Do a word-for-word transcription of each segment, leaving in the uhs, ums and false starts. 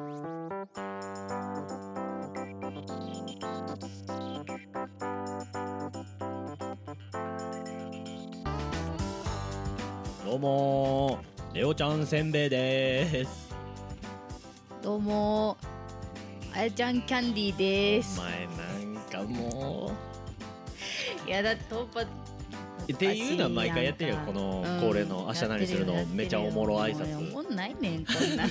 どうもー、レオちゃんせんべいです。どうもー、あやちゃんキャンディーです。お前なんかもういやだってトンパっていうのは毎回やってるよ。この恒例の明日何するのめちゃおもろ挨拶、うん、おもんないねんこんな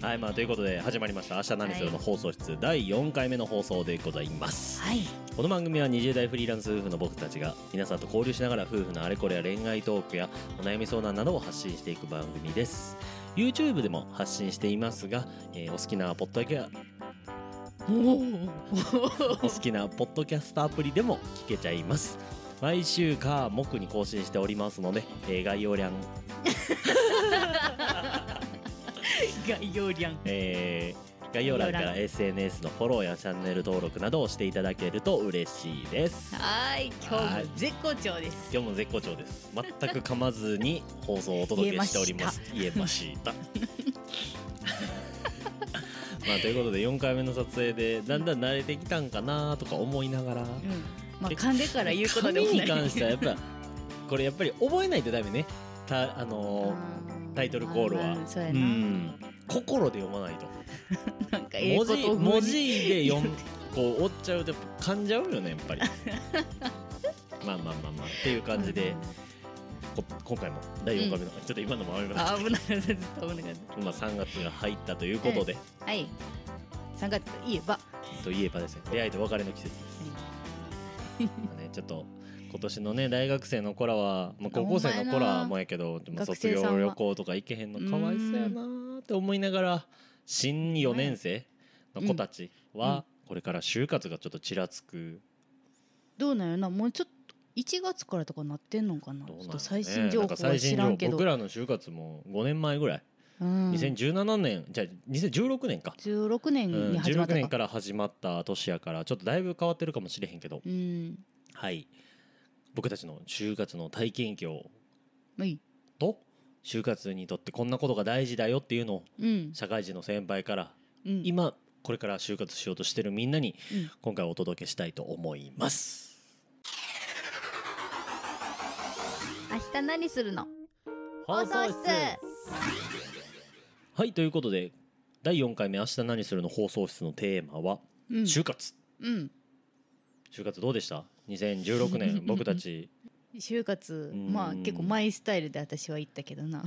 はい、まあということで始まりました明日何するの放送室、はい、だいよんかいめの放送でございます。はい、この番組はにじゅう代フリーランス夫婦の僕たちが皆さんと交流しながら夫婦のあれこれや恋愛トークやお悩み相談などを発信していく番組です。 YouTube でも発信していますが、えー、お好きなポッドキャお好きなポッドキャストアプリでも聞けちゃいます。毎週火木に更新しておりますので、えー、概要欄概要欄えー概要欄から エスエヌエス のフォローやチャンネル登録などをしていただけると嬉しいです。はい、今日も絶好調です。今日も絶好調です。全く噛まずに放送をお届けしております。言えましたまあということでよんかいめの撮影でだんだん慣れてきたんかなとか思いながら、うん、まあ、噛んでから言うことでもない。噛みに関してはやっぱこれやっぱり覚えないとダメね。たあのー、タイトルコールは、まあ、そうやな、うん、心で読まないとなんか文字文字で読んこう追っちゃうと噛んじゃうよねやっぱりまあまあまあまあっていう感じでこ今回もだいよんかいめの、うん、ちょっと今のも危なかった。危なかったずっと危なかった。まあさんがつが入ったということで、うん、はい、さんがつといえばといえばですね、出会いと別れの季節です、うんね、ちょっと今年のね大学生の子らは、まあ、高校生の子らもやけどでも卒業旅行とか行けへんのかわいそうやなって思いながら、新よねん生の子たちはこれから就活がちょっとちらつく。どうなんやな、もうちょっといちがつからとかなってんのか な, な、ね、ちょっと最新情報は知らんけど、僕らの就活もごねんまえぐらい、うん、にせんじゅうななねんじゃあにせんじゅうろくねんかじゅうろくねんに始まったか、うん、じゅうろくねんから始まった年やからちょっとだいぶ変わってるかもしれへんけど、うん、はい、僕たちの就活の体験業と就活にとってこんなことが大事だよっていうのを社会人の先輩から今これから就活しようとしてるみんなに今回お届けしたいと思います。明日何するの放送室。はい、ということでだいよんかいめ明日何するの放送室のテーマは就活、うんうん、就活どうでしたにせんじゅうろくねん僕たち就活、まあ結構マイスタイルで私は行ったけどな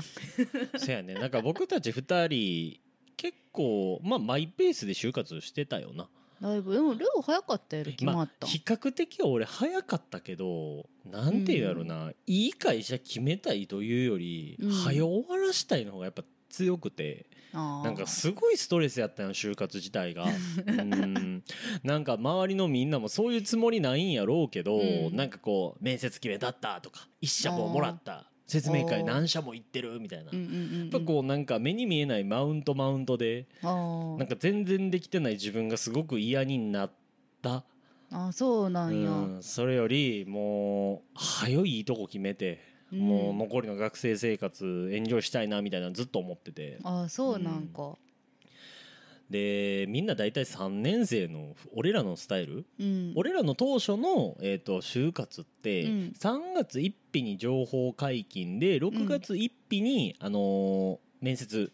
そうやね、なんか僕たちふたり結構まあマイペースで就活してたよな。だいぶでもレオ早かったよ、決まった、まあ、比較的俺早かったけどなんていうやろな、うん、いい会社決めたいというより、うん、早終わらしたいの方がやっぱ強くて、なんかすごいストレスやったよ就活自体がうんなんか周りのみんなもそういうつもりないんやろうけど、うん、なんかこう面接決めだったとか一社ももらった説明会何社も行ってるみたいな、やっぱこうなんか目に見えないマウントマウントでなんか全然できてない自分がすごく嫌になった。あ、そうなんや、うん、それよりもう早いいいとこ決めてもう残りの学生生活エンジョイしたいなみたいなのずっと思ってて、ああそうなんか、うん、でみんな大体さんねん生の俺らのスタイル、うん、俺らの当初の、えー、と就活ってさんがつついたちに情報解禁でろくがつついたちに、うん、あのー、面接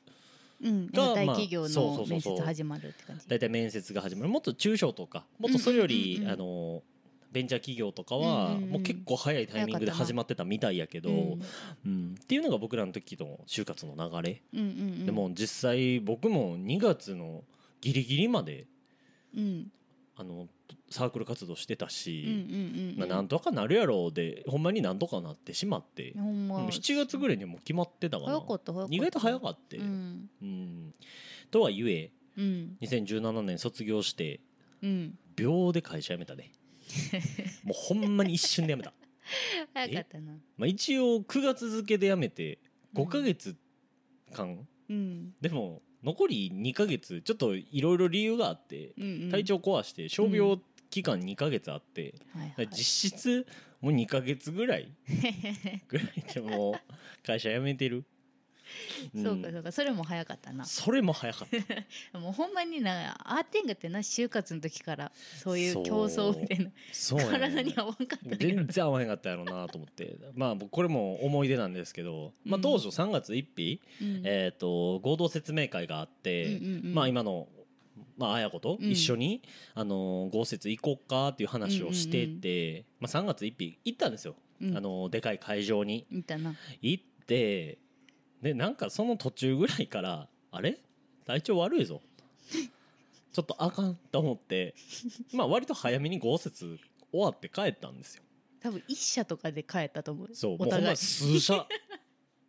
うん、大企業の面接始まるって感じ。大体面接が始まる、もっと中小とかもっとそれより、うんうんうん、あのーベンチャー企業とかはもう結構早いタイミングで始まってたみたいやけど、うんうん、っていうのが僕らの時の就活の流れ、うんうんうん、でも実際僕もにがつのギリギリまで、うん、あのサークル活動してたし、うんうんうん、まあ、なんとかなるやろうでほんまになんとかなってしまって、ほんましちがつぐらいにもう決まってたかな。早かった早かった、意外と早かった、うんうん、とはいえ、うん、にせんじゅうななねん卒業して、うん、秒で会社辞めたねもうほんまに一瞬で辞めた早かったな、まあ、一応くがつ付で辞めてごかげつかん、うん、でも残りにかげつちょっといろいろ理由があって、うんうん、体調壊して傷病期間にかげつあって、うん、実質もうにかげつぐらいぐらいでもう会社辞めてるそうかそうか、それも早かったな。それも早かったもうほんまにな、アーティングってな、就活の時からそういう競争みたいな、そうそう、ね、体に合わんかったけど全然合わへんかったやろうなと思ってまあこれも思い出なんですけど、まあ、当初さんがつついたち、うん、えー、と合同説明会があって、うんうんうん、まあ今のまあ、綾子と一緒に、うん、あの豪雪行こうかっていう話をしてて、うんうんうん、まあ、さんがつついたち行ったんですよ、うん、あのでかい会場に行ったな。行ってで、なんかその途中ぐらいからあれ体調悪いぞちょっとあかんと思ってまあ割と早めに豪雪終わって帰ったんですよ。多分一社とかで帰ったと思う。そう、お互いもうほんま数社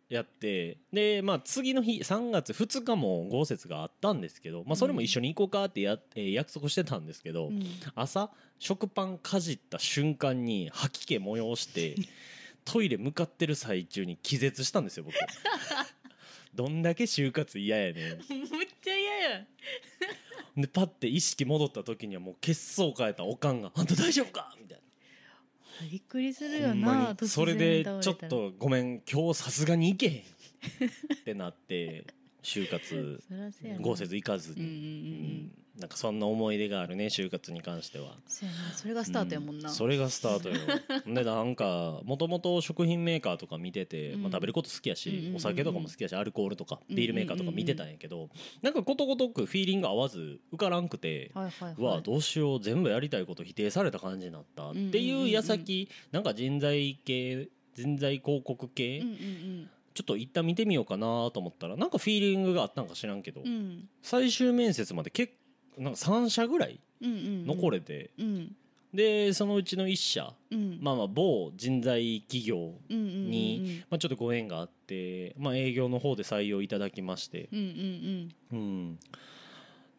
やって、で、まあ、次の日さんがつふつかも豪雪があったんですけど、まあ、それも一緒に行こうかってや、うん、えー、約束してたんですけど、うん、朝食パンかじった瞬間に吐き気催してトイレ向かってる最中に気絶したんですよ僕どんだけ就活嫌やねんむっちゃ嫌やでパッて意識戻った時にはもう血相変えたおかんがあんた大丈夫かみたいな。びっくりするよな。それでちょっとごめん今日さすがに行けへんってなって就活豪雪行かずに、うんうんうん、なんかそんな思い出があるね、就活に関しては。そやな、それがスタートやもんな、うん、それがスタートよでなんかもともと食品メーカーとか見てて、まあ、食べること好きやし、うんうんうん、お酒とかも好きやし、アルコールとかビールメーカーとか見てたんやけど、うんうんうん、なんかことごとくフィーリング合わず受からんくて、はいはいはい、うわどうしよう、全部やりたいこと否定された感じになったっていう矢先、なんか人材系人材広告系、うんうんうん、ちょっと一旦見てみようかなと思ったらなんかフィーリングがあったんか知らんけど、うん、最終面接まで結構なんかさんしゃぐらい残れて、うんうんうん、でそのうちのいっしゃ、うん、まあまあ某人材企業に、うんうんうん、まあ、ちょっとご縁があって、まあ、営業の方で採用いただきまして、うんうんうんうん、で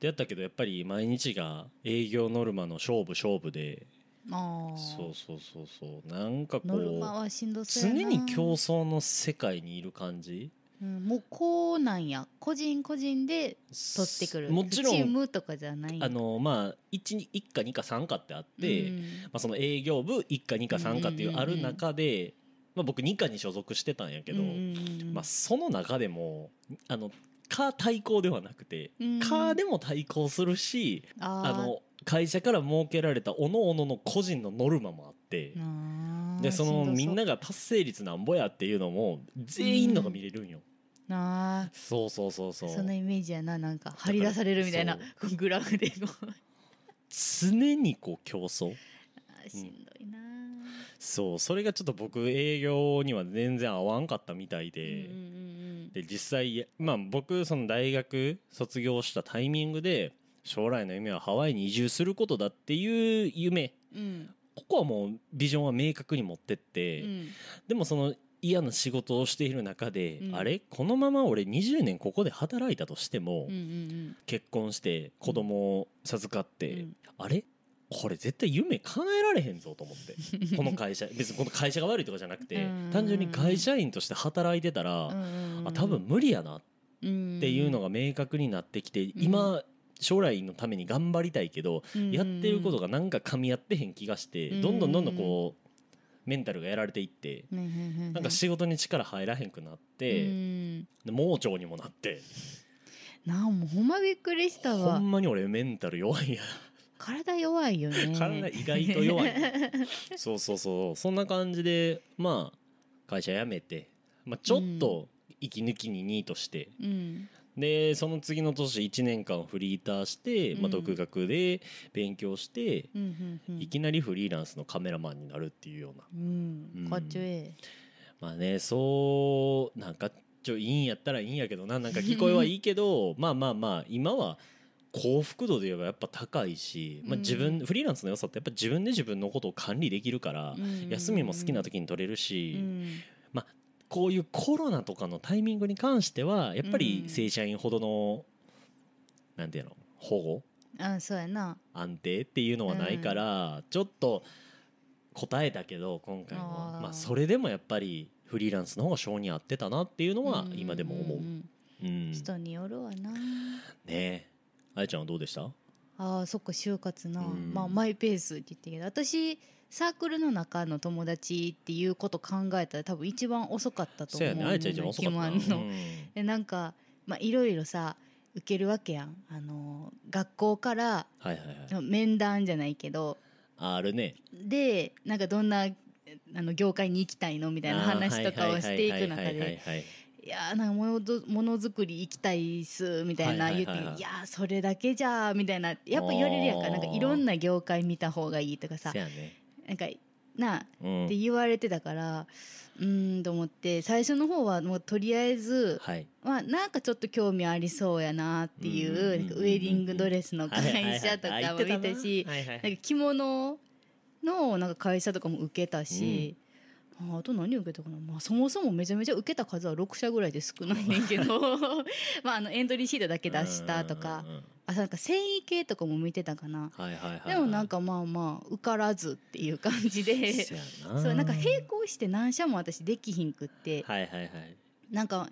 やったけどやっぱり毎日が営業ノルマの勝負勝負で、あ、そうそうそうそう、なんかこうノルマはしんどそうやな、常に競争の世界にいる感じ、うん、もうこうなんや、個人個人で取ってくる、もちろんチームとかじゃない、あの、まあ、いちかにかさんかってあって、うん、まあ、その営業部いちかにかさんかっていうある中で、うんうんうん、まあ、僕にかに所属してたんやけど、うんうん、まあ、その中でもあのか対抗ではなくて、うん、かでも対抗するし、あの会社から設けられたおのおのの個人のノルマもあって、でそのみんなが達成率なんぼやっていうのも全員のが見れるんよ、うん、あ、そうそうそうそう、そのイメージやな、なんか張り出されるみたいなグラフで常にこう競争、あ、しんどいな、うん、そう、それがちょっと僕営業には全然合わんかったみたいで、うんうん、で実際、まあ、僕その大学卒業したタイミングで将来の夢はハワイに移住することだっていう夢、うん、ここはもうビジョンは明確に持ってって、うん、でもその嫌な仕事をしている中で、うん、あれこのまま俺にじゅうねんここで働いたとしても、うんうんうん、結婚して子供を授かって、うん、あれこれ絶対夢叶えられへんぞと思ってこの会社、別にこの会社が悪いとかじゃなくて単純に会社員として働いてたら、あ、多分無理やなっていうのが明確になってきて、今将来のために頑張りたいけど、うんうん、やってることがなんか噛み合ってへん気がして、うんうん、どんどんどんどんこうメンタルがやられていって、うんうん、なんか仕事に力入らへんくなって、うん、で盲腸にもなってなあ、もうほんまびっくりしたわ。ほんまに俺メンタル弱いや、体弱いよね体意外と弱いそうそうそう、そんな感じで、まあ会社辞めて、まあ、ちょっと息抜きにニートして、うんうん、でその次の年いちねんかんフリーターして、まあ、独学で勉強して、うん、いきなりフリーランスのカメラマンになるっていうような、うんうん、かっちょいい、まあね、そうなんかちょいいんやったらいいんやけどな、なんか聞こえはいいけどまあまあまあ今は幸福度で言えばやっぱ高いし、まあ、自分、うん、フリーランスの良さってやっぱ自分で自分のことを管理できるから、うん、休みも好きな時に取れるし、うん、まあこういうコロナとかのタイミングに関してはやっぱり正社員ほどの、うん、なんていうの、保護、あ、そうやな、安定っていうのはないから、うん、ちょっと答えたけど今回は、まあ、それでもやっぱりフリーランスの方が性に合ってたなっていうのは今でも思う、うんうん、人によるわな。ねえ、あやちゃんはどうでした？あ、そっか、就活な、まあ、マイペースって言ってるけど、私サークルの中の友達っていうこと考えたら多分一番遅かったと思う。そうやね、あいちゃん一番遅かったな、うん、でなんかいろいろさ受けるわけやん、あの学校から面談じゃないけど、はいはいはい、あるね。でなんかどんなあの業界に行きたいのみたいな話とかをしていく中で、いやなんかものづくり行きたいっすみたいな言って、はいはいはいはい、いやそれだけじゃみたいなやっぱ言われるやんか、なんかいろんな業界見た方がいいとかさ、ね、なんかな、うん、って言われてたからうーんと思って、最初の方はもうとりあえず、はい、まあ、なんかちょっと興味ありそうやなっていう、なんかウエディングドレスの会社とかも見たし、はいはいはい、なんか着物のなんか会社とかも受けたし、うん、あ, あと何受けたかな、まあ、そもそもめちゃめちゃ受けた数はろくしゃぐらいで少ないねんけどまああのエントリーシートだけ出したとか、あなんか繊維系とかも見てたかな、はいはいはいはい、でもなんかまあまあ受からずっていう感じでそうなんか並行して何社も私できひんくって、はいはいはい、なんか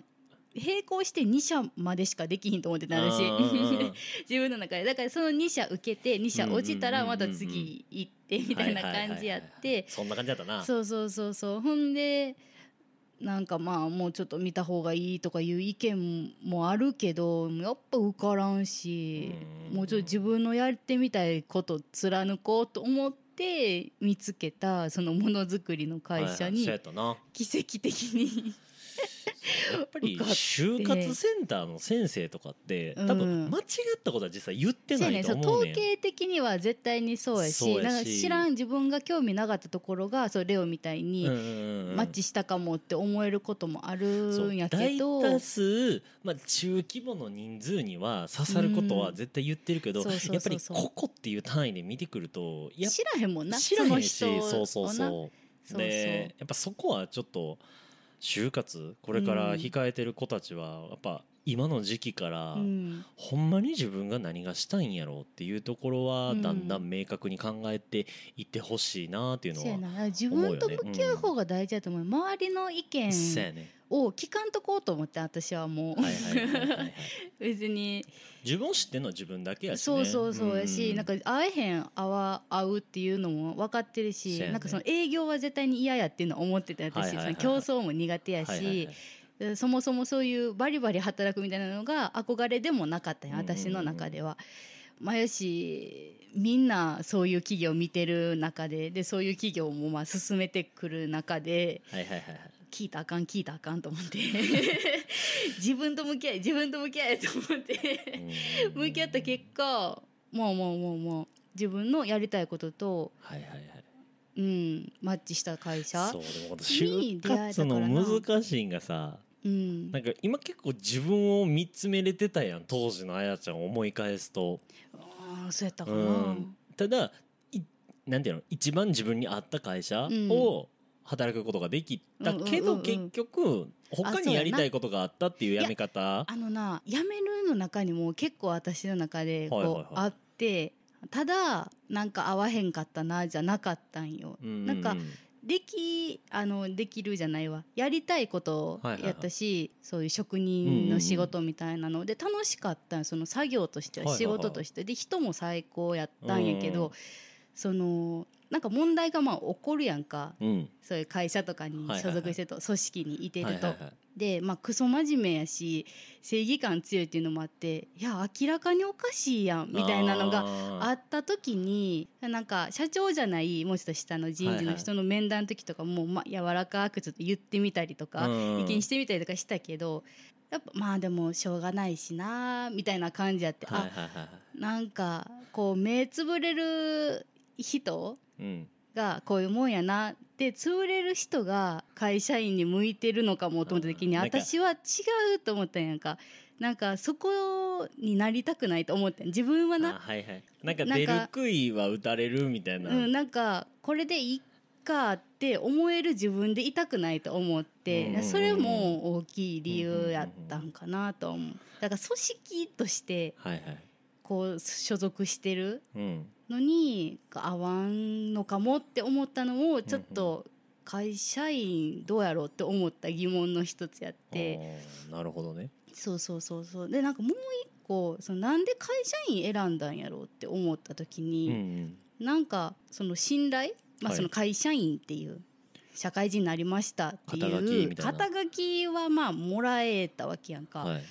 並行してにしゃまでしかできひんと思ってた私自分の中で。だからそのにしゃ受けてにしゃ落ちたらまた次行ってみたいな感じやって、そんな感じだったな。そうそうそうそう。ほんでなんかまあもうちょっと見た方がいいとかいう意見もあるけど、やっぱ受からんし、もうちょっと自分のやってみたいこと貫こうと思ってで見つけたそのものづくりの会社に奇跡的にやっぱり就活センターの先生とかって多分間違ったことは実際言ってないと思うねん、うん、そうね、そう統計的には絶対にそうや し, そうやしなんか知らん自分が興味なかったところがそうレオみたいにマッチしたかもって思えることもあるんやけど、大多数、まあ、中規模の人数には刺さることは絶対言ってるけど、うん、そうそうそうそう、やっぱりここっていう単位で見てくるとや知らへんもんな、知らへんし、そうそうそう。でやっぱそこはちょっと就活これから控えてる子たちはやっぱ今の時期からほんまに自分が何がしたいんやろうっていうところはだんだん明確に考えていってほしいなっていうのは思うよね。自分と向き合う方が大事だと思う、うん、周りの意見を聞かんとこうと思って、私はもう別に自分を知ってるのは自分だけやしね。そうそうそうやし、うん、なんか会えへん会うっていうのも分かってるし、ね、なんかその営業は絶対に嫌やっていうのは思ってた私、はいはいはい、競争も苦手やし、はいはいはい、そもそもそういうバリバリ働くみたいなのが憧れでもなかったよ私の中では。まあやしみんなそういう企業見てる中で、でそういう企業もまあ進めてくる中で、はいはいはい、聞いたあかん聞いたあかんと思って自分と向き合え自分と向き合えと思って向き合った結果、もうもうもうもう自分のやりたいことと、はいはいはい、うん、マッチした会社に出会えたからな。就活の難しいんがさ、うん、なんか今結構自分を見つめれてたやん当時のあやちゃんを思い返すと。あ、そうやったかな、うん、ただなんていうの、一番自分に合った会社を働くことができたけど、うんうんうんうん、結局他にやりたいことがあったっていうやめ方、あ、あのなやめるの中にも結構私の中でこう、はいはいはい、あって、ただなんか合わへんかったなじゃなかったんよ、うんうんうん、なんかできあのできるじゃないわ、やりたいことやったし、はいはいはい、そういう職人の仕事みたいなので楽しかったん、その作業としては仕事として、はいはいはい、で人も最高やったんやけど、うん、そのなんか問題がまあ起こるやんか、うん、そういう会社とかに所属してると、はいはいはい、組織にいてると、はいはいはい、でまあクソ真面目やし正義感強いっていうのもあって、いや明らかにおかしいやんみたいなのがあった時に、なんか社長じゃないもうちょっと下の人事の人の面談の時とかも、はいはい、まあ、柔らかくちょっと言ってみたりとか、うん、意見してみたりとかしたけど、やっぱまあでもしょうがないしなみたいな感じやって、はいはいはい、あ、なんかこう目つぶれる人がこういうもんやなって潰れる人が会社員に向いてるのかもと思った時に、私は違うと思ったんやんか、なんかそこになりたくないと思ったん自分はな、あ、はいはい、なんか出る杭は打たれるみたいな、うん、なんかこれでいいかって思える自分でいたくないと思って、それも大きい理由やったんかなと思う。だから組織としてこう所属してる、はいはい、うんのに合わんのかもって思ったのを、ちょっと会社員どうやろうって思った疑問の一つやって、うんうん、なるほどね。そうそうそうそう。でなんかもう一個、そのなんで会社員選んだんやろうって思った時に、うんうん、なんかその信頼、まあ、その会社員っていう社会人になりましたっていう肩書きはまあもらえたわけやんか、はい、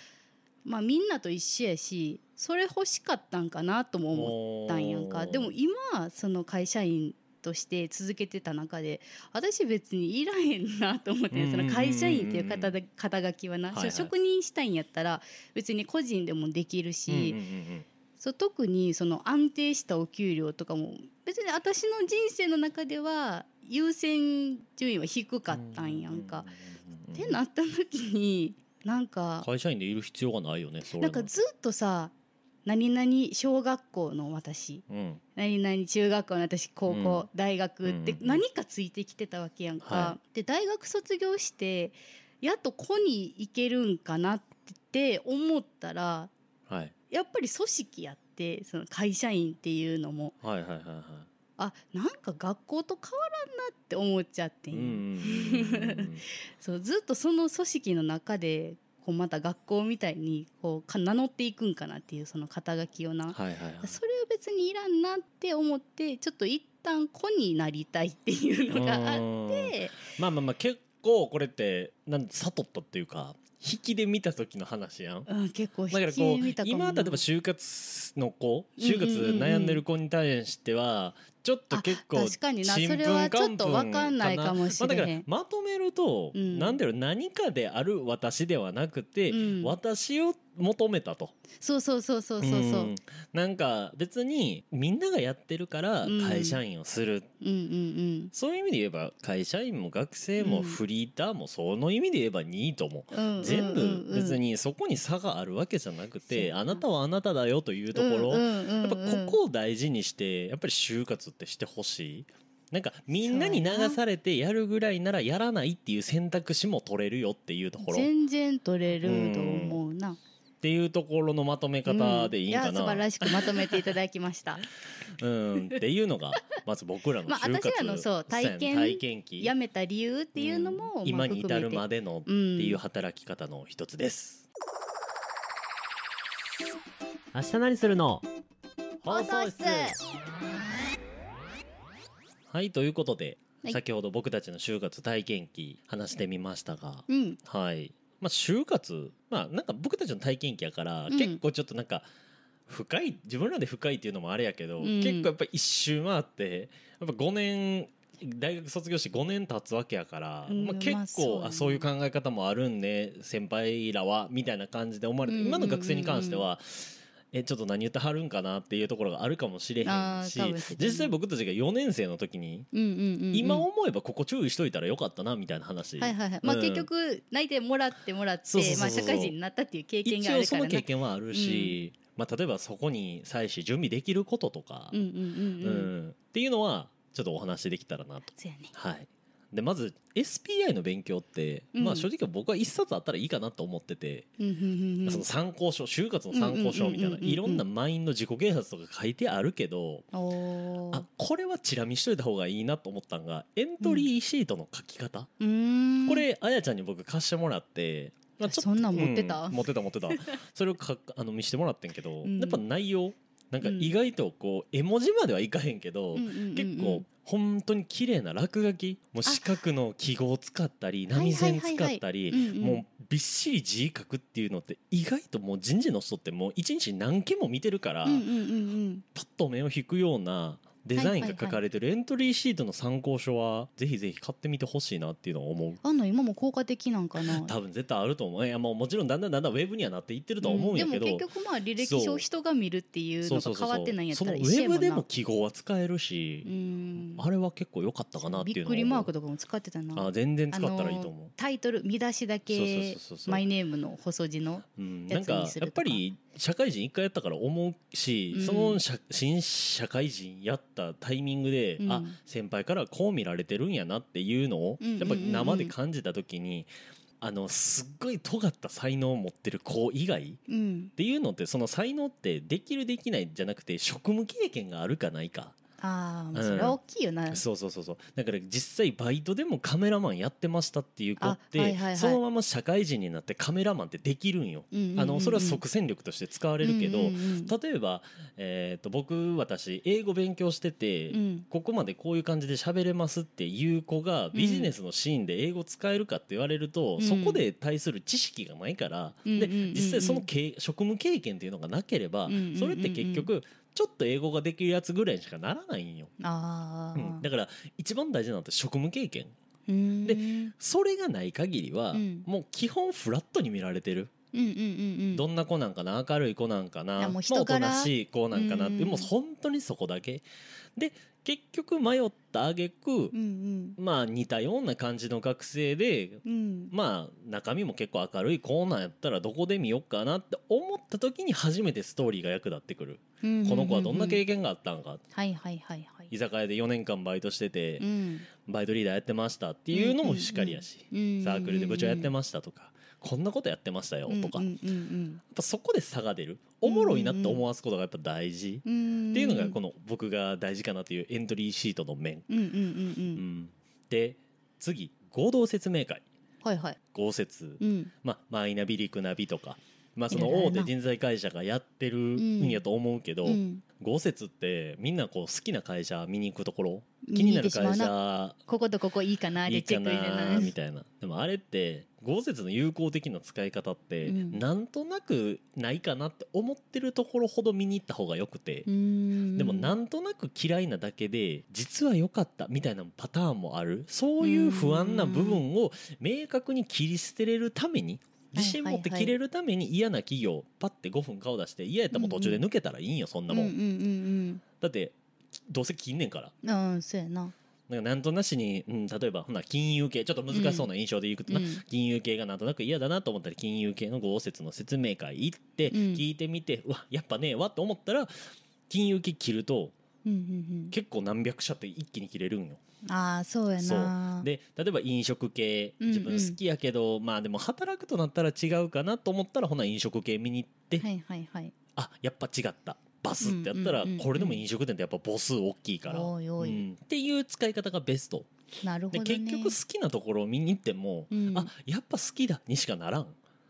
まあみんなと一緒やしそれ欲しかったんかなとも思ったんやんか。でも今その会社員として続けてた中で私別にいらへんなと思って、ね、その会社員っていう肩、肩書きはな、はいはい、職人したいんやったら別に個人でもできるし、うんうんうん、そう特にその安定したお給料とかも別に私の人生の中では優先順位は低かったんやんか、うんうんうんうん、ってなった時になんか会社員でいる必要がないよね。それなんかずっとさ何々小学校の私、うん、何々中学校の私高校、うん、大学って何かついてきてたわけやんか、うんうんはい、で大学卒業してやっと子に行けるんかなって思ったら、はい、やっぱり組織やってその会社員っていうのも、はいはいはいはい、あなんか学校と変わらんなって思っちゃってん、うんそうずっとその組織の中でまた学校みたいにこう名乗っていくんかなっていうその肩書きをな、はいはいはい、それは別にいらんなって思ってちょっと一旦子になりたいっていうのがあってまあまあまあ結構これってなんで悟ったっていうか引きで見た時の話やん、うん、結構引きで見たかもな。だからこう今例えば就活の子就活悩んでる子に対してはちょっと結構確かになそれはちょっと分かんないかもしれない、まあ、だからまとめると、うん、なんだろう何かである私ではなくて、うん、私を求めたとそうそうそうそうそうそう、うん、なんか別にみんながやってるから会社員をする、うんうんうんうん、そういう意味で言えば会社員も学生もフリーターもその意味で言えばニートも、うん、全部別にそこに差があるわけじゃなくて、うんうんうん、あなたはあなただよというところ、うんうんうんうん、やっぱここを大事にしてやっぱり就活ってしてほしい。なんかみんなに流されてやるぐらいならやらないっていう選択肢も取れるよっていうところ全然取れると思うな、うん、っていうところのまとめ方でいいんかな、うん、いや素晴らしくまとめていただきましたうんっていうのがまず僕らの就活、まあ、私らのそう体験、体験期辞めた理由っていうのも、うん、今に至るまでのっていう働き方の一つです、うん、明日何するの放送室はいということで、はい、先ほど僕たちの就活体験記話してみましたが、うん、はい、まあ、就活まあなんか僕たちの体験記やから、うん、結構ちょっとなんか深い自分らで深いっていうのもあれやけど、うん、結構やっぱ一周回ってやっぱごねん大学卒業してごねん経つわけやから、うんまあ、結構、まあ、そうね、あそういう考え方もあるんで、ね、先輩らはみたいな感じで思われて、うん、今の学生に関しては、うんえちょっと何言ってはるんかなっていうところがあるかもしれへんし実際僕たちがよねん生の時に、うんうんうんうん、今思えばここ注意しといたらよかったなみたいな話、はいはいはいまあ、結局内定もらってもらって社会人になったっていう経験があるから、ね、一応その経験はあるし、うんまあ、例えばそこに際し準備できることとかっていうのはちょっとお話できたらなとそうやね、はいでまず エスピーアイ の勉強って、うんまあ、正直僕は一冊あったらいいかなと思ってて、うん、その参考書就活の参考書みたいないろんなマインド自己啓発とか書いてあるけどあこれはチラ見しといた方がいいなと思ったのがエントリーシートの書き方、うん、これあやちゃんに僕貸してもらって、まあ、ちょっとそんなん持ってた、うん、持ってた持ってたそれをかあの見せてもらってんけど、うん、やっぱ内容なんか意外とこう絵文字まではいかへんけど、うんうんうんうん、結構本当に綺麗な落書きもう四角の記号を使ったり波線使ったりもうびっしり字書くっていうのって意外ともう人事の人ってもう一日何件も見てるから、うんうんうんうん、パッと目を引くようなデザインが書かれてるエントリーシートの参考書はぜひぜひ買ってみてほしいなっていうのを思う。あんの今も効果的なんかな多分絶対あると思う。いやもうもちろんだんだんだんだんウェブにはなっていってるとは思うんやけど、うん、でも結局まあ履歴書を人が見るっていうのが変わってないんやったら一緒やもんな。そのウェブでも記号は使えるしうんあれは結構良かったかなっていうのを思う。びっくりマークとかも使ってたなあ全然使ったらいいと思う。タイトル見出しだけそうそうそうそうマイネームの細字のやつにするとか、うん、なんかやっぱり社会人一回やったから思うし、うん、その新社会人やったタイミングで、うん、あ先輩からこう見られてるんやなっていうのを、うん、やっぱ生で感じた時に、うん、あのすっごい尖った才能を持ってる子以外、うん、っていうのってその才能ってできるできないじゃなくて職務経験があるかないかああ、それは大きいよな、うん、そうそうそうそう、だから実際バイトでもカメラマンやってましたっていう子って、はいはいはい、そのまま社会人になってカメラマンってできるんよ、うんうんうん、あのそれは即戦力として使われるけど、うんうんうん、例えば、えー、と僕私英語勉強してて、うん、ここまでこういう感じで喋れますっていう子がビジネスのシーンで英語使えるかって言われると、うん、そこで対する知識がないから、うん、で実際そのけ職務経験っていうのがなければ、うんうんうんうん、それって結局ちょっと英語ができるやつぐらいにしかならないんよ。あ、うん、だから一番大事なのって職務経験で、それがない限りは、うん、もう基本フラットに見られてる、うんうんうんうん、どんな子なんかな、明るい子なんかな、もう人から、まあ、おとなしい子なんかなって、うんうん、もう本当にそこだけで結局迷った挙句、うんうん、まあ似たような感じの学生で、うん、まあ中身も結構明るいコーナーやったらどこで見よっかなって思った時に初めてストーリーが役立ってくる、うんうんうんうん、この子はどんな経験があったのか、はいはいはいはい、居酒屋でよねんかんバイトしてて、うん、バイトリーダーやってましたっていうのもしっかりやし、うんうんうん、サークルで部長やってましたとか、こんなことやってましたよとか、うんうんうんうん、やっぱそこで差が出る、おもろいなって思わすことがやっぱ大事、うんうん、っていうのがこの僕が大事かなというエントリーシートの面、うんうんうんうん、で次合同説明会、はいはい、合説、うんまあ、マイナビリクナビとか、まあ、その大手人材会社がやってるんやと思うけど、うんうん、合説ってみんなこう好きな会社見に行くところ、気になる会社こことここいいかなでチェック入れないみたいな、でもあれって合説の有効的な使い方って、うん、なんとなくないかなって思ってるところほど見に行った方がよくて、うーんでもなんとなく嫌いなだけで実は良かったみたいなパターンもある、そういう不安な部分を明確に切り捨てれるために、自信持って切れるために嫌な企業パッてごふん顔出して、嫌やったらもう途中で抜けたらいいんよ、そんなもん、うんうんうんうん、だってどうせ切んねんから、うんそうやな、なんかなんとなしに、うん、例えばほな金融系ちょっと難しそうな印象でいくとな、うん、金融系がなんとなく嫌だなと思ったら金融系の合説の説明会行って聞いてみて、うん、うわやっぱねえわと思ったら金融系切ると、うんうんうん、結構何百社って一気に切れるんよ。ああそうやな。そうで例えば飲食系自分好きやけど、うんうん、まあでも働くとなったら違うかなと思ったらほな飲食系見に行って、はいはいはい、あやっぱ違った。バスってやったら、うんうんうんうん、これでも飲食店ってやっぱ母数大きいから、おいおいうん、っていう使い方がベスト。なるほどね、で結局好きなところを見に行っても、うん、あやっぱ好きだにしかならん。う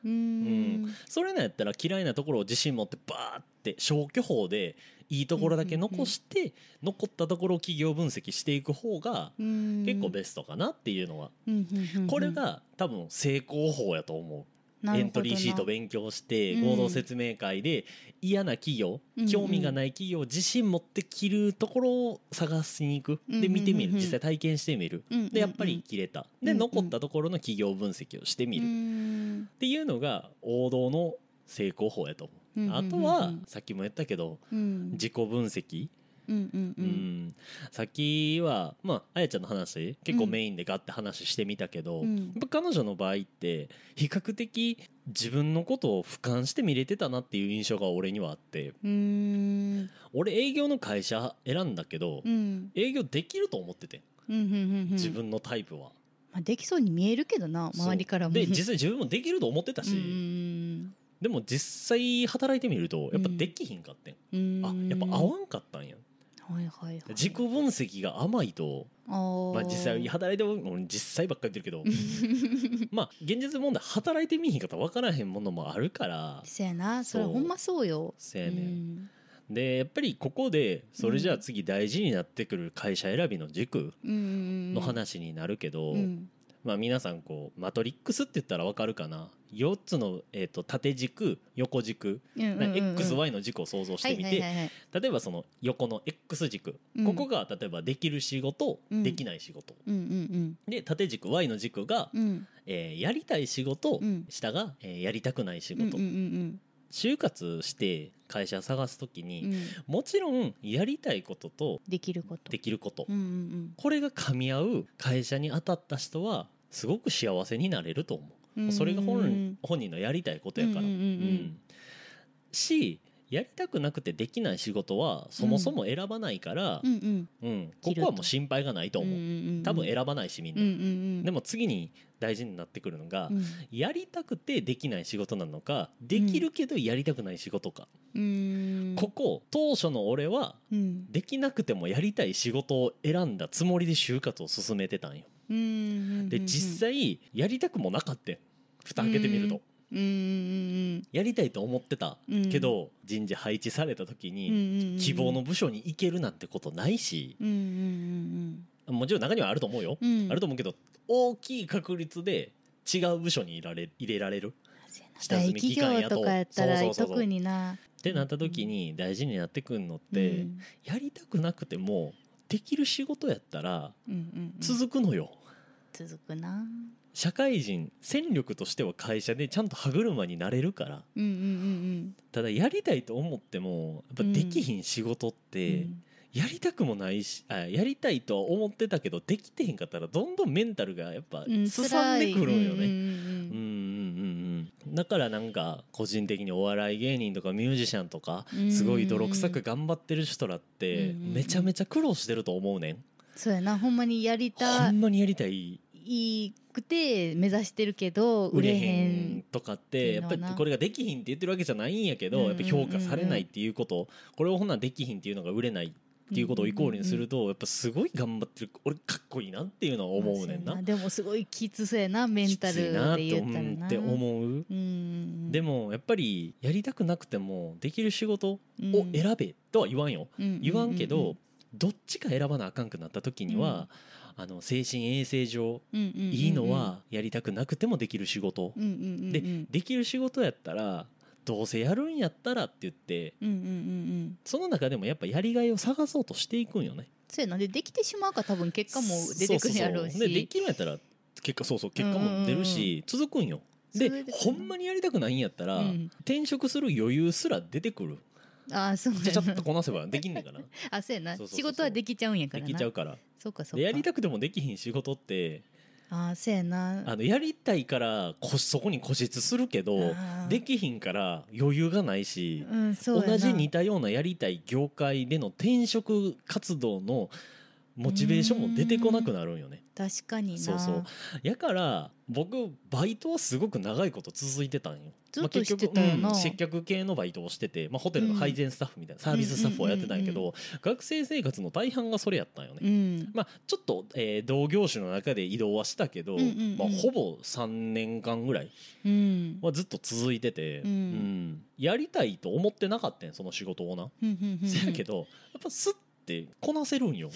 ーんうん、それなんやったら嫌いなところを自信持ってバーって消去法でいいところだけ残して、うんうんうん、残ったところを企業分析していく方が結構ベストかなっていうのは、うんうんうんうん、これが多分成功法やと思う。エントリーシート勉強して合同説明会で嫌な企業、うん、興味がない企業自信持って切るところを探しに行く、うん、で見てみる、実際体験してみる、うん、でやっぱり切れた、うん、で残ったところの企業分析をしてみる、うん、っていうのが王道の成功法やと思う、うん、あとはさっきも言ったけど、うん、自己分析、うんうんうんうん、さっきは、まあ、あやちゃんの話結構メインでガッて話してみたけど、うん、やっぱ彼女の場合って比較的自分のことを俯瞰して見れてたなっていう印象が俺にはあって、うーん俺営業の会社選んだけど、うん、営業できると思ってて、うんうんうんうん、自分のタイプは、まあ、できそうに見えるけどな、周りからもで実際自分もできると思ってたし、うーんでも実際働いてみるとやっぱできひんかってん、うん、あやっぱ合わんかったんや、はいはいはい、自己分析が甘いと、まあ、実際働いても実際ばっかり言ってるけどまあ現実問題働いてみひんかったら分からへんものもあるから、せやな、それほんまそうよ、せやねん、でやっぱりここでそれじゃあ次大事になってくる会社選びの軸の話になるけど、うんうんうんまあ、皆さんこうマトリックスって言ったら分かるかな、よっつの、えー、と縦軸横軸、うんうんうんうん、エックスワイ の軸を想像してみて、はいはいはいはい、例えばその横の X 軸、うん、ここが例えばできる仕事、うん、できない仕事、うんうんうん、で縦軸 Y の軸が、うんえー、やりたい仕事、うん、下が、えー、やりたくない仕事、うんうんうんうん、就活して会社探すときに、うん、もちろんやりたいこととできること、できること、うんうんうん、これが噛み合う会社に当たった人はすごく幸せになれると思う。それが 本, 本人のやりたいことやから、うんうんうんうん、しやりたくなくてできない仕事はそもそも選ばないから、うんうんうん、ここはもう心配がないと思う、うんうんうん、多分選ばないしみんな、うんうんうん、でも次に大事になってくるのが、うん、やりたくてできない仕事なのかできるけどやりたくない仕事か、うん、ここ当初の俺は、うん、できなくてもやりたい仕事を選んだつもりで就活を進めてたんよ、うんうんうん、で実際やりたくもなかった蓋開けてみると、うんうーんやりたいと思ってたけど、うん、人事配置された時に希望の部署に行けるなんてことないし、うんうんうん、もちろん中にはあると思うよ、うん、あると思うけど大きい確率で違う部署に入れられ、入れられる下積み期間やと、大企業とかやったらそうそうそうそう特になってなった時に大事になってくるのって、うん、やりたくなくてもできる仕事やったら続くのよ、うんうんうん、続くな社会人戦力としては会社でちゃんと歯車になれるから、うんうんうん、ただやりたいと思ってもやっぱできひん仕事って、うん、やりたくもないしあやりたいとは思ってたけどできてへんかったらどんどんメンタルがやっぱすさんでくるんよね、うんうんうん、だからなんか個人的にお笑い芸人とかミュージシャンとかすごい泥臭く頑張ってる人らってめちゃめちゃ苦労してると思うねん。そうやなほんまにやりたいほんまにやりたいいいくて目指してるけど売れへんとかってやっぱりこれができひんって言ってるわけじゃないんやけどやっぱ評価されないっていうことこれをほんならできひんっていうのが売れないっていうことをイコールにするとやっぱすごい頑張ってる俺かっこいいなっていうのは思うねんな。でもすごいきつそうやなメンタルで言ったらなって思う。でもやっぱりやりたくなくてもできる仕事を選べとは言わんよ言わんけどどっちか選ばなあかんくなった時には、うん、あの精神衛生上、うんうんうんうん、いいのはやりたくなくてもできる仕事、うんうんうん、でできる仕事やったらどうせやるんやったらって言って、うんうんうんうん、その中でもやっぱやりがいを探そうとしていくんよね。そうやなでできてしまうか多分結果も出てくるやろうしそうそうそうでできるんやったら結果そうそう結果も出るし、うんうんうん、続くんよ。でほんまにやりたくないんやったら、うん、転職する余裕すら出てくる。ああそうね、ちゃちゃっとこなせばできんねんからあそうやなそうそうそう仕事はできちゃうんやからなできちゃうからそうかそうかやりたくてもできひん仕事ってあそうやなあのやりたいからこそこに固執するけどできひんから余裕がないし、うん、そうやな同じ似たようなやりたい業界での転職活動のモチベーションも出てこなくなるんよね。確かになそうそうやから僕バイトはすごく長いこと続いてたんよ。ずっとしてたよな、まあ結局うん、接客系のバイトをしてて、まあ、ホテルの配膳スタッフみたいな、うん、サービススタッフをやってたんやけど、うんうんうんうん、学生生活の大半がそれやったんよね、うんまあ、ちょっと、えー、同業種の中で移動はしたけど、うんうんうんまあ、ほぼさんねんかんぐらいはずっと続いてて、うんうん、やりたいと思ってなかったんその仕事をな、うんうん、せやけどやっぱすっこなせるんよ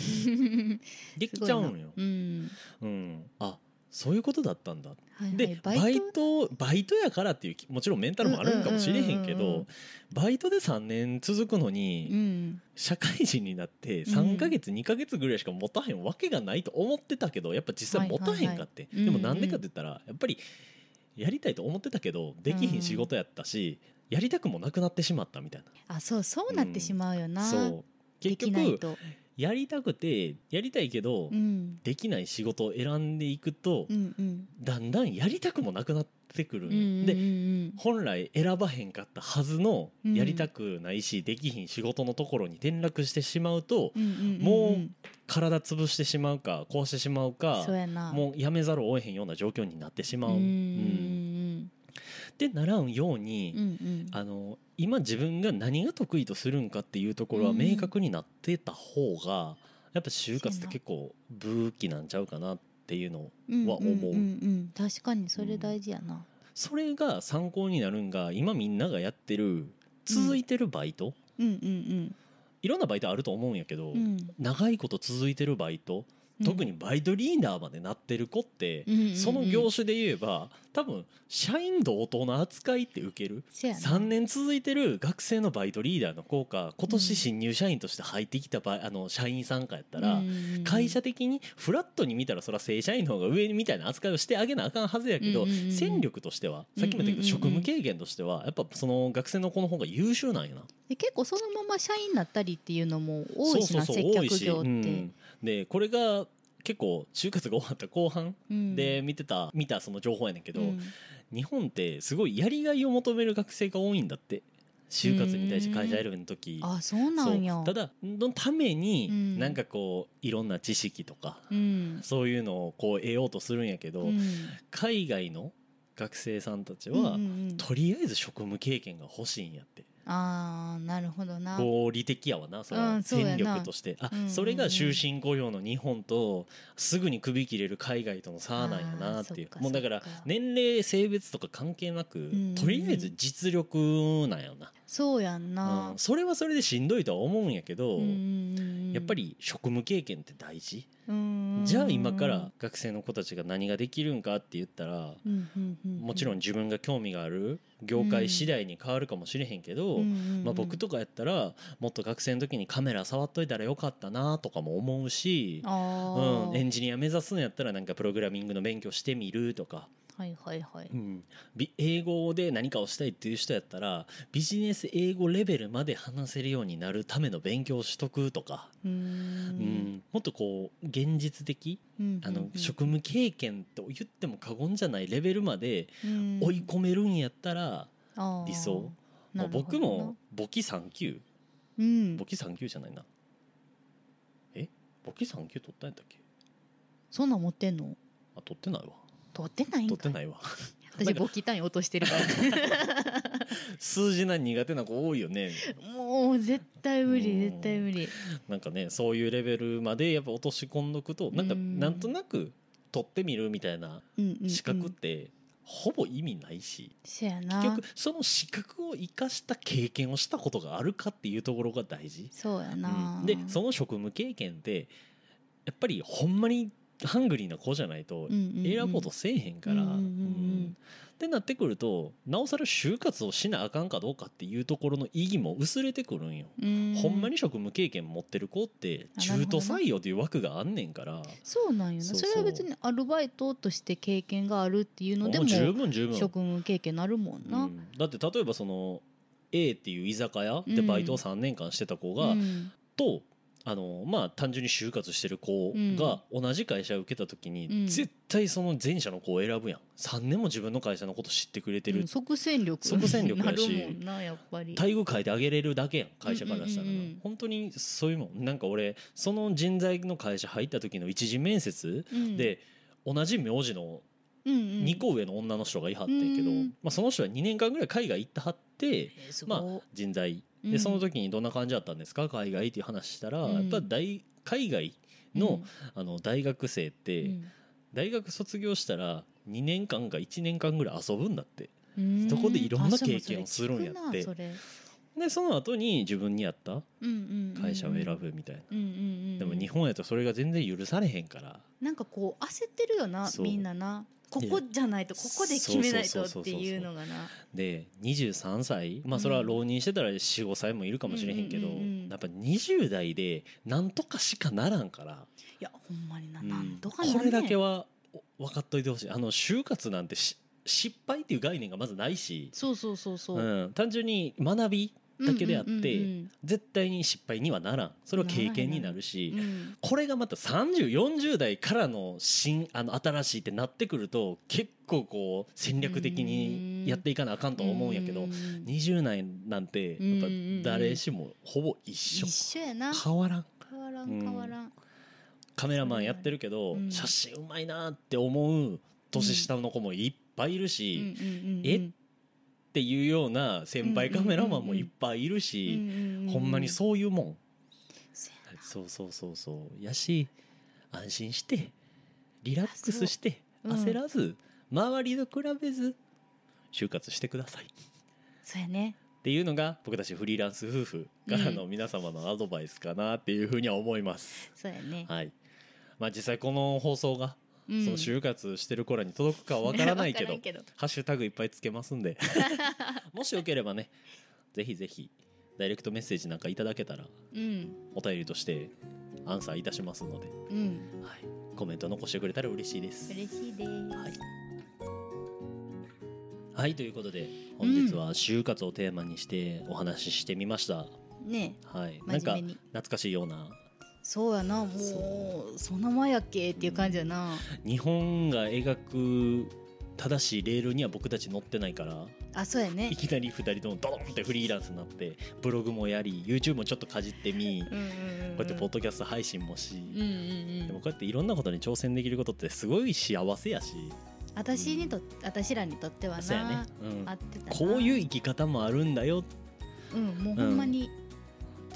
できちゃうんよ、うんうん、あそういうことだったんだ、はいはい、でバイトバイトやからっていうもちろんメンタルもあるんかもしれへんけど、うんうんうんうん、バイトでさんねん続くのに、うん、社会人になってさんかげつ、うん、にかげつぐらいしか持たへんわけがないと思ってたけどやっぱ実際持たへんかって、はいはいはい、でもなんでかって言ったら、うんうん、やっぱりやりたいと思ってたけどできひん仕事やったし、うん、やりたくもなくなってしまったみたいなあそうそうなってしまうよな、うん、そう結局やりたくてやりたいけど、うん、できない仕事を選んでいくと、うんうん、だんだんやりたくもなくなってくる、うんうんうん、で本来選ばへんかったはずのやりたくないし、うん、できひん仕事のところに転落してしまうと、うんうんうんうん、もう体潰してしまうか壊してしまうかそうやなもうやめざるを得へんような状況になってしまう、うんうん、で習うように、うんうん、あの今自分が何が得意とするんかっていうところは明確になってた方がやっぱ就活って結構ブーキなんちゃうかなっていうのは思う、うんうんうんうん、確かにそれ大事やな、うん、それが参考になるんが今みんながやってる続いてるバイト、うんうんうんうん、いろんなバイトあると思うんやけど、うん、長いこと続いてるバイト特にバイトリーダーまでなってる子って、うんうんうん、その業種で言えば多分社員同等の扱いって受けるさんねん続いてる学生のバイトリーダーの子か今年新入社員として入ってきた場合、うん、あの社員さんかやったら、うんうん、会社的にフラットに見たらそら正社員の方が上みたいな扱いをしてあげなあかんはずやけど、うんうんうん、戦力としてはさっきも言ったけど職務経験としてはやっぱその学生の子の方が優秀なんやな。で結構そのまま社員になったりっていうのも多いしなそうそうそう接客業って、うん、でこれが結構就活が終わった後半で見てた、うん、見たその情報やねんけど、うん、日本ってすごいやりがいを求める学生が多いんだって。就活に対して会社選びの時、あ、そうなんや。ただのためになんかこういろんな知識とか、うん、そういうのをこう得ようとするんやけど、うん、海外の学生さんたちは、うんうんうん、とりあえず職務経験が欲しいんやって。あー、なるほどな。合理的やわな、それは戦力として。あ、うんうんうん、それが終身雇用の日本とすぐに首切れる海外との差なんやなっていう。もうだから年齢性別とか関係なく、うんうん、とりあえず実力なんやな。そうやんな、うん、それはそれでしんどいとは思うんやけど、うんうん、やっぱり職務経験って大事。うん、じゃあ今から学生の子たちが何ができるんかって言ったら、うんうんうんうん、もちろん自分が興味がある業界次第に変わるかもしれへんけど、うん、まあ、僕とかやったらもっと学生の時にカメラ触っといたらよかったなとかも思うし、うん、エンジニア目指すんやったらなんかプログラミングの勉強してみるとか、はいはいはい、うん、英語で何かをしたいっていう人やったらビジネス英語レベルまで話せるようになるための勉強をしとくとか、うーん、うん、もっとこう現実的、うんうんうん、あの職務経験と言っても過言じゃないレベルまで追い込めるんやったら理想。もう僕も簿記さん級、うん、簿記さん級じゃないな、え、簿記さん級取ったんやったっけ。そんなん持ってんの。あ、取ってないわ。取ってないんかい。取ってないわ。私簿記単位落としてるから数字な苦手な子多いよね。もう絶対無理絶対無理。なんかね、そういうレベルまでやっぱ落とし込んどくと、なんかなんとなく取ってみるみたいな資格ってほぼ意味ないし、うんうんうん、結局その資格を生かした経験をしたことがあるかっていうところが大事。そうやな、うん、でその職務経験ってやっぱりほんまにハングリーな子じゃないと選ぼうとせえへんから、うんうんうんうん、ってなってくるとなおさら就活をしなあかんかどうかっていうところの意義も薄れてくるんよ。んほんまに職務経験持ってる子って中途採用という枠があんねんから。そうなんよな。 そ, う そ, うそれは別にアルバイトとして経験があるっていうのでも十分十分職務経験なるもんな、うん、だって例えばその A っていう居酒屋でバイトをさんねんかんしてた子が、うん、とあのまあ、単純に就活してる子が同じ会社を受けた時に、うん、絶対その前者の子を選ぶやん。さんねんも自分の会社のこと知ってくれてる、うん、即戦力即戦力やしなるもんな。やっぱり待遇変えてあげれるだけやん、会社からしたら、うんうんうん、本当にそういうもん。なんか俺その人材の会社入った時の一次面接で、うん、同じ名字のにこ上の女の人がいはってんけど、うんうん、まあ、その人はにねんかんぐらい海外行ってはって、えー、まあ、人材でその時にどんな感じだったんですか海外っていう話したら、やっぱ大海外 の, あの大学生って大学卒業したらにねんかんかいちねんかんぐらい遊ぶんだって。そこでいろんな経験をするんやって。でその後に自分に合った会社を選ぶみたいな、うんうんうん、でも日本やとそれが全然許されへんから、なんかこう焦ってるよなみんなな。ここじゃないとここで決めないとっていうのがな。でにじゅうさんさい、まあ、それは浪人してたら よん,ご 歳もいるかもしれへんけど、うんうんうんうん、やっぱにじゅう代でなんとかしかならんから。いやほんまにな、うん、なんとかなね。これだけは分かっといてほしい。あの就活なんてし失敗っていう概念がまずないし、そうそうそうそう、うん、単純に学びだけであって、うんうんうんうん、絶対に失敗にはならん。それは経験になるし、うん、これがまたさんじゅう、よんじゅう代からの新、あの新しいってなってくると結構こう戦略的にやっていかなあかんと思うんやけど、うん、にじゅう代なんてやっぱ誰しもほぼ一緒、うん、一緒やな。変わらん変わらん変わらん、うん、カメラマンやってるけど、うん、写真うまいなって思う年下の子もいっぱいいるし、うんうんうんうん、えっっていうような先輩カメラマンもいっぱいいるし、うんうんうん、ほんまにそういうもん、うん、そうそうそうそうやし、安心してリラックスして、うん、焦らず周りと比べず就活してください。そうやねっていうのが僕たちフリーランス夫婦からの皆様のアドバイスかなっていうふうには思います、うん、そうやね、はい。まあ、実際この放送がその就活してる子らに届くかは分からないけど、ハッシュタグいっぱいつけますんでもしよければね、ぜひぜひダイレクトメッセージなんかいただけたら、うん、お便りとしてアンサーいたしますので、うん、はい、コメント残してくれたら嬉しいです。嬉しいです、はい、はい。ということで本日は就活をテーマにしてお話ししてみました、うん、ね、はい、なんか懐かしいような。そうやな、もうそんな前やっけっていう感じやな、うん、日本が描く正しいレールには僕たち乗ってないから。あ、そうやね。いきなりふたりともドーンってフリーランスになってブログもやり YouTube もちょっとかじってみ、うんうんうんうん、こうやってポッドキャスト配信もし、うんうんうん、でもこうやっていろんなことに挑戦できることってすごい幸せやし、私にと、うん、私らにとってはな、そうやね、うん、合ってたな、こういう生き方もあるんだよ、うん、もうほんまに、うん、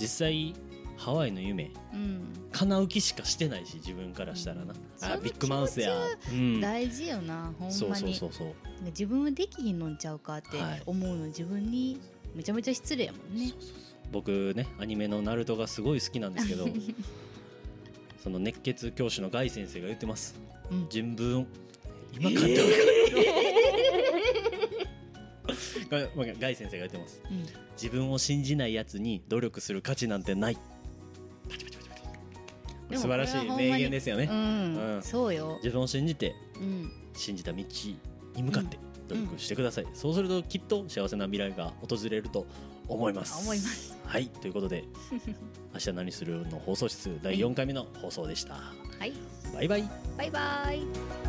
実際ハワイの夢、うん、叶う気しかしてないし自分からしたらな、うん、あビッグマウスや、うん、大事よなほんまに。そうそうそうそう、自分はできひんのんちゃうかって思うの、自分にめちゃめちゃ失礼やもんね、はい、そうそうそう。僕ねアニメのナルトがすごい好きなんですけどその熱血教師のガイ先生が言ってます、うん、人文今買っておく、えー、ガイ先生が言ってます、うん、自分を信じないやつに努力する価値なんてない。素晴らしい名言ですよね、うんうん、そうよ。自分を信じて、うん、信じた道に向かって努力してください、うんうん、そうするときっと幸せな未来が訪れると思います、思います、はい、ということで明日何するの放送室だいよんかいめの放送でした、はい、バイバイ、バイバイ。